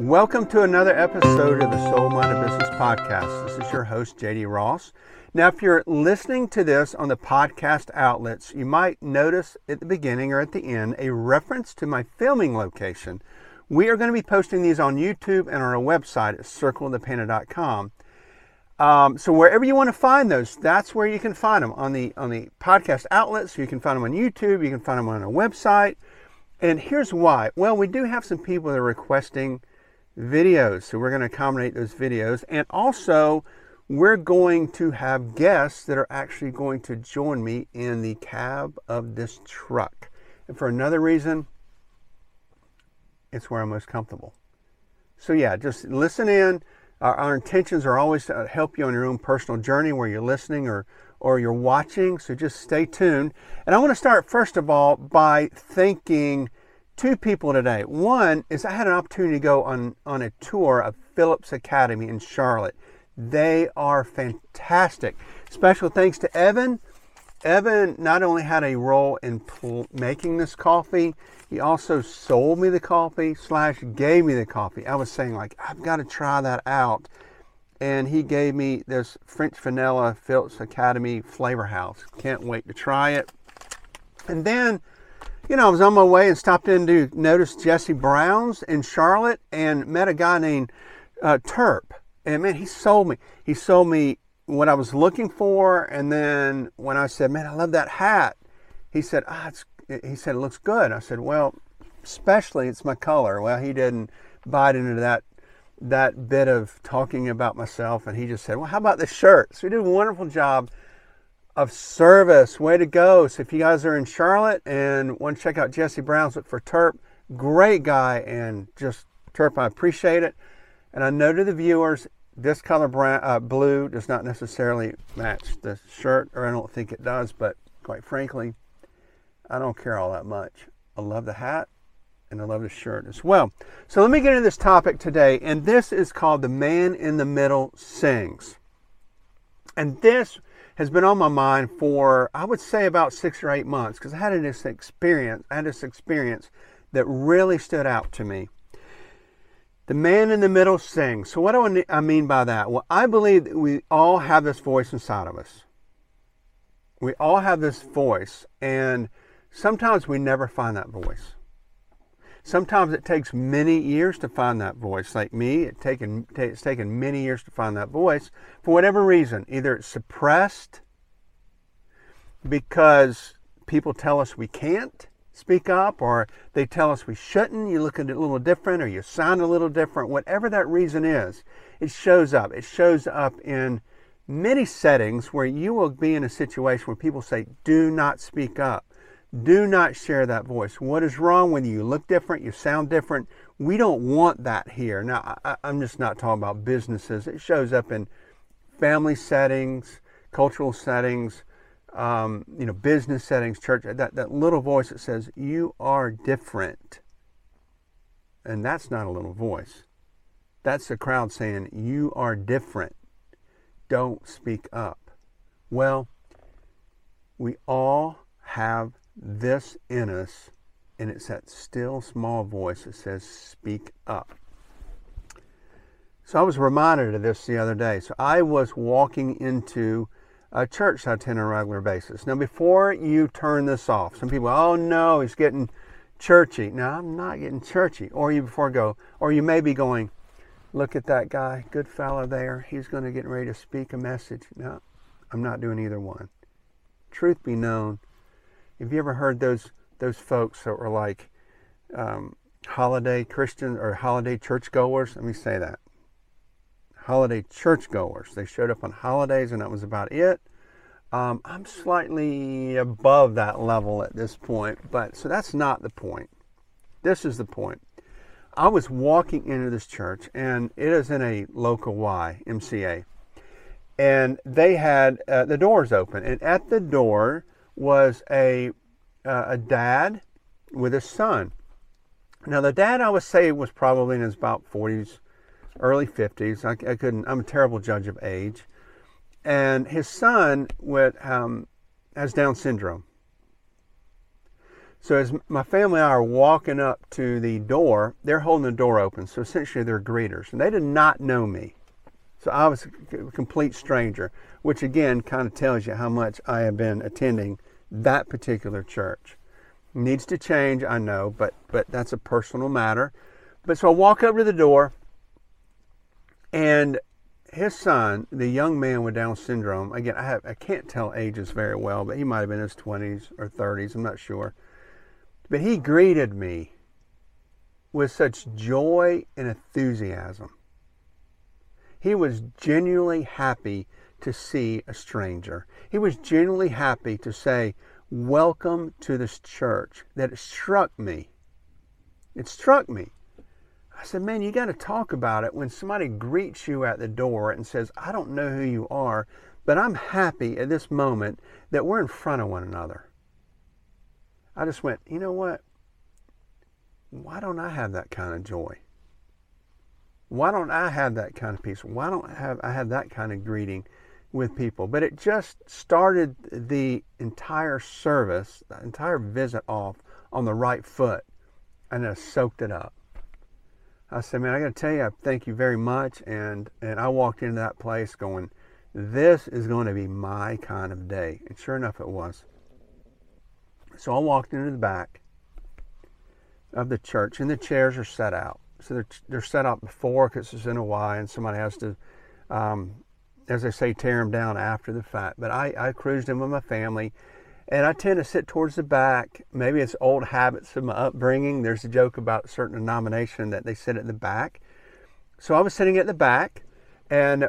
Welcome to another episode of the Soul Minded Business Podcast. This is your host, JD Ross. Now, if you're listening to this on the podcast outlets, you might notice at the beginning or at the end a reference to my filming location. We are going to be posting these on YouTube and on our website at circlethepanna.com. So wherever you want to find those, that's where you can find them, on the podcast outlets. You can find them on YouTube. You can find them on our website. And here's why. Well, we do have some people that are requesting videos, so we're going to accommodate those videos. And also, we're going to have guests that are actually going to join me in the cab of this truck. And for another reason, it's where I'm most comfortable. So yeah, just listen in. Our intentions are always to help you on your own personal journey, where you're listening or you're watching. So just stay tuned. And I want to start, first of all, by thanking two people today. One is I had an opportunity to go on a tour of Phillips Academy in Charlotte. They are fantastic. Special thanks to Evan. Evan not only had a role in making this coffee, he also sold me the coffee / gave me the coffee. I was saying, like, I've got to try that out. And he gave me this French Vanilla Phillips Academy Flavor House. Can't wait to try it. And then, you know, I was on my way and stopped in to notice Jesse Brown's in Charlotte and met a guy named Turp. And man, he sold me. He sold me what I was looking for. And then when I said, man, I love that hat, he said, it looks good. I said, well, especially it's my color. Well, he didn't bite into that bit of talking about myself, and he just said, well, how about this shirt? So he did a wonderful job of service. Way to go. So if you guys are in Charlotte and want to check out Jesse Brown's, look for Turp. Great guy. And just, Turp, I appreciate it. And I know to the viewers, this color brown, blue does not necessarily match the shirt, or I don't think it does, but quite frankly, I don't care all that much. I love the hat, and I love the shirt as well. So let me get into this topic today, and this is called The Man in the Middle Sings. And this has been on my mind for, I would say, about 6 or 8 months, because I had this experience. That really stood out to me. The man in the middle sings. So what do I mean by that? Well, I believe that we all have this voice inside of us. We all have this voice, and sometimes we never find that voice. Sometimes it takes many years to find that voice. Like me, it's taken many years to find that voice for whatever reason. Either it's suppressed because people tell us we can't speak up, or they tell us we shouldn't. You look at it a little different, or you sound a little different. Whatever that reason is, it shows up. It shows up in many settings where you will be in a situation where people say, do not speak up. Do not share that voice. What is wrong with you? You look different. You sound different. We don't want that here. Now, I'm just not talking about businesses. It shows up in family settings, cultural settings, business settings, church, that little voice that says, you are different. And that's not a little voice. That's the crowd saying, you are different. Don't speak up. Well, we all have this in us, and it's that still small voice that says, speak up. So I was reminded of this the other day. So I was walking into a church I attend on a regular basis. Now, before you turn this off, some people, oh no, he's getting churchy. No, I'm not getting churchy. Or you may be going, look at that guy, good fellow there. He's going to get ready to speak a message. No, I'm not doing either one. Truth be known, have you ever heard those folks that were like holiday Christians or holiday churchgoers? Let me say that. Holiday churchgoers. They showed up on holidays, and that was about it. I'm slightly above that level at this point, but so that's not the point. This is the point. I was walking into this church, and it is in a local YMCA, and they had the doors open, and at the door was a dad with his son. Now, the dad, I would say, was probably in his about 40s. Early 50s. I'm a terrible judge of age. And his son has Down syndrome. So as my family and I are walking up to the door, they're holding the door open. So essentially they're greeters. And they did not know me. So I was a complete stranger, which again kind of tells you how much I have been attending that particular church. Needs to change, I know, but that's a personal matter. But so I walk up to the door, and his son, the young man with Down syndrome, again, I can't tell ages very well, but he might have been in his 20s or 30s, I'm not sure. But he greeted me with such joy and enthusiasm. He was genuinely happy to see a stranger. He was genuinely happy to say, "Welcome to this church," that it struck me. It struck me. I said, man, you got to talk about it when somebody greets you at the door and says, "I don't know who you are, but I'm happy at this moment that we're in front of one another." I just went, you know what? Why don't I have that kind of joy? Why don't I have that kind of peace? Why don't I have that kind of greeting with people? But it just started the entire service, the entire visit off on the right foot, and I soaked it up. I said, man, I got to tell you, I thank you very much. And I walked into that place going, this is going to be my kind of day. And sure enough, it was. So I walked into the back of the church, and the chairs are set out. So they're set out before, because it's in a Y, and somebody has to, as they say, tear them down after the fact. But I cruised in with my family, and I tend to sit towards the back. Maybe it's old habits of my upbringing. There's a joke about a certain denomination that they sit at the back. So I was sitting at the back, and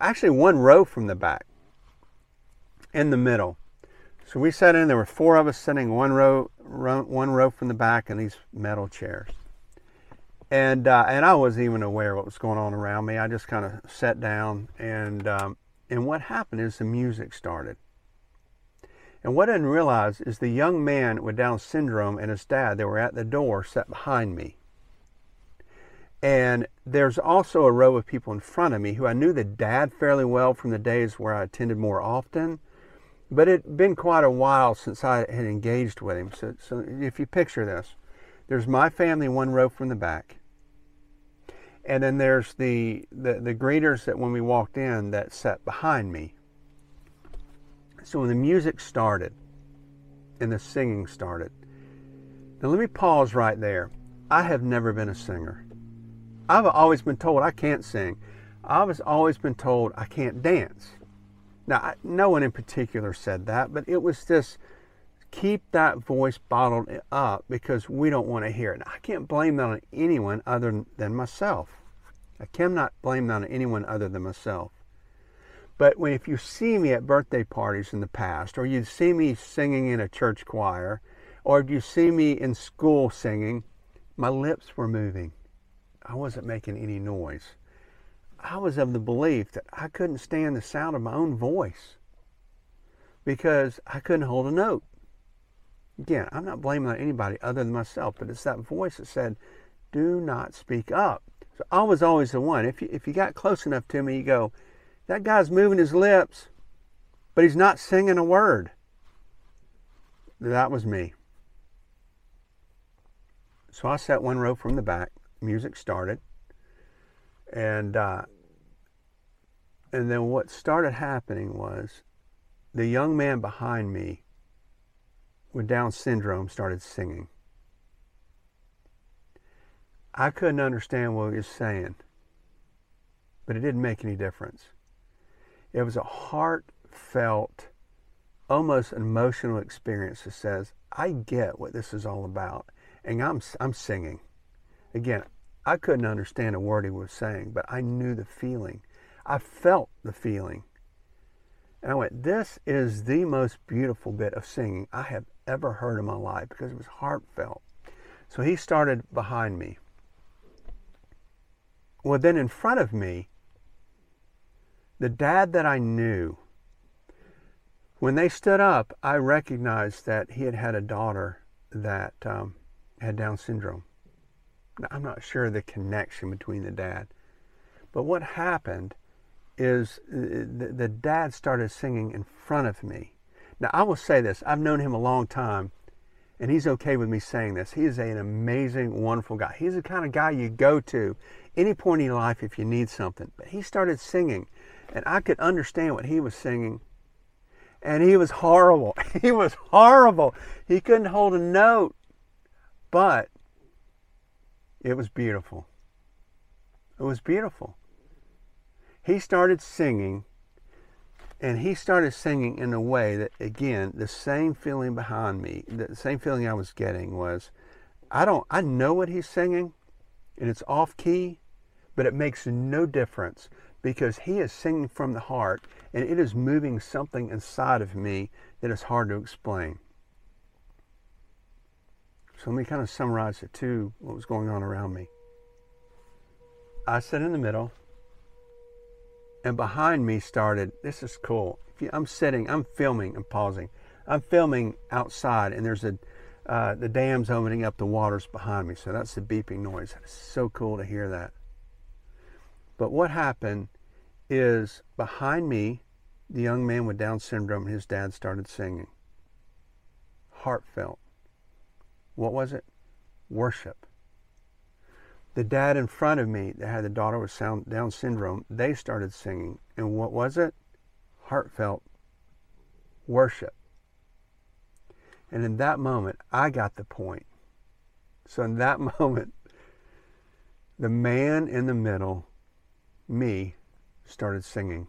actually one row from the back, in the middle. So we sat in. There were four of us sitting one row from the back in these metal chairs. And I wasn't even aware of what was going on around me. I just kind of sat down, and what happened is the music started. And what I didn't realize is the young man with Down syndrome and his dad that were at the door sat behind me. And there's also a row of people in front of me who I knew the dad fairly well from the days where I attended more often. But it had been quite a while since I had engaged with him. So if you picture this, there's my family one row from the back. And then there's the greeters that when we walked in that sat behind me. So when the music started and the singing started, now let me pause right there. I have never been a singer. I've always been told I can't sing. I was always been told I can't dance. Now, no one in particular said that, but it was this, keep that voice bottled up because we don't want to hear it. Now, I can't blame that on anyone other than myself. I cannot blame that on anyone other than myself. But if you see me at birthday parties in the past, or you see me singing in a church choir, or if you see me in school singing, my lips were moving. I wasn't making any noise. I was of the belief that I couldn't stand the sound of my own voice because I couldn't hold a note. Again, I'm not blaming anybody other than myself, but it's that voice that said, do not speak up. So I was always the one. If you got close enough to me, you go, that guy's moving his lips, but he's not singing a word. That was me. So I sat one row from the back. Music started. And then what started happening was the young man behind me with Down syndrome started singing. I couldn't understand what he was saying, but it didn't make any difference. It was a heartfelt, almost emotional experience that says, I get what this is all about, and I'm singing. Again, I couldn't understand a word he was saying, but I knew the feeling. I felt the feeling. And I went, this is the most beautiful bit of singing I have ever heard in my life, because it was heartfelt. So he started behind me. Well, then in front of me, the dad that I knew, when they stood up, I recognized that he had a daughter that had Down syndrome. Now, I'm not sure the connection between the dad, but what happened is the dad started singing in front of me. Now, I will say this. I've known him a long time, and he's okay with me saying this, he is an amazing, wonderful guy. He's the kind of guy you go to any point in your life if you need something. But he started singing, and I could understand what he was singing, and he was horrible. He was horrible. He couldn't hold a note, but it was beautiful. It was beautiful. He started singing, and he started singing in a way that, again, the same feeling behind me, the same feeling I was getting was, I know what he's singing, and it's off key, but it makes no difference because he is singing from the heart, and it is moving something inside of me that is hard to explain. So let me kind of summarize the two, what was going on around me. I sat in the middle, and behind me started, this is cool. I'm filming and pausing. I'm filming outside, and there's the dam's opening up, the water's behind me, so that's the beeping noise. It's so cool to hear that. But what happened is behind me, the young man with Down syndrome and his dad started singing. Heartfelt. What was it? Worship. The dad in front of me that had the daughter with Down syndrome, they started singing. And what was it? Heartfelt worship. And in that moment, I got the point. So in that moment, the man in the middle, me, started singing.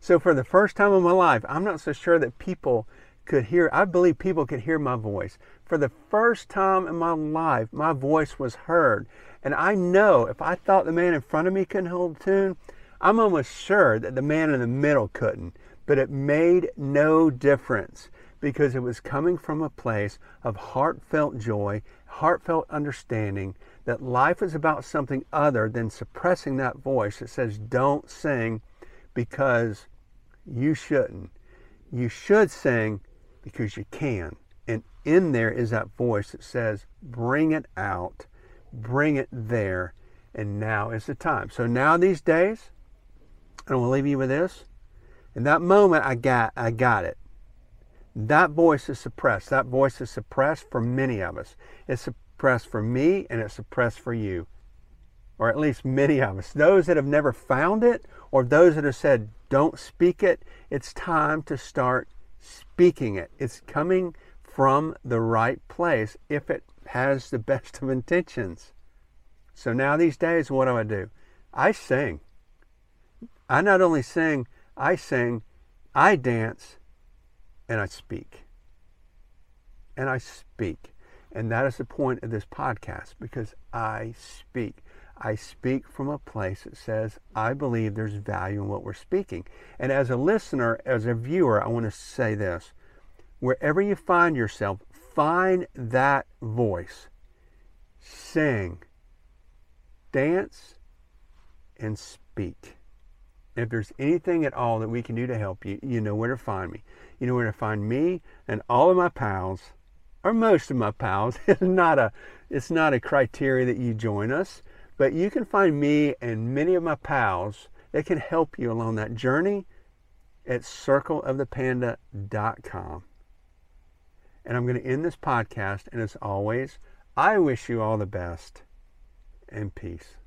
So for the first time in my life, I'm not so sure that people could hear, I believe people could hear my voice. For the first time in my life, my voice was heard. And I know if I thought the man in front of me couldn't hold a tune, I'm almost sure that the man in the middle couldn't. But it made no difference because it was coming from a place of heartfelt joy, heartfelt understanding that life is about something other than suppressing that voice that says, don't sing because you shouldn't. You should sing because you can. And in there is that voice that says, bring it out, bring it there, and now is the time. So now these days, I want to leave you with this. In that moment, I got it. That voice is suppressed. That voice is suppressed for many of us. It's suppressed for me, and it's suppressed for you, or at least many of us. Those that have never found it, or those that have said, don't speak it, it's time to start speaking it. It's coming from the right place if it has the best of intentions. So now these days, what do? I sing. I not only sing, I dance, and I speak. And I speak. And that is the point of this podcast, because I speak. I speak from a place that says, I believe there's value in what we're speaking. And as a listener, as a viewer, I want to say this. Wherever you find yourself, find that voice. Sing, dance, and speak. And if there's anything at all that we can do to help you, you know where to find me. You know where to find me and all of my pals, or most of my pals. It's not a criteria that you join us. But you can find me and many of my pals that can help you along that journey at circleofthepanda.com. And I'm going to end this podcast. And as always, I wish you all the best and peace.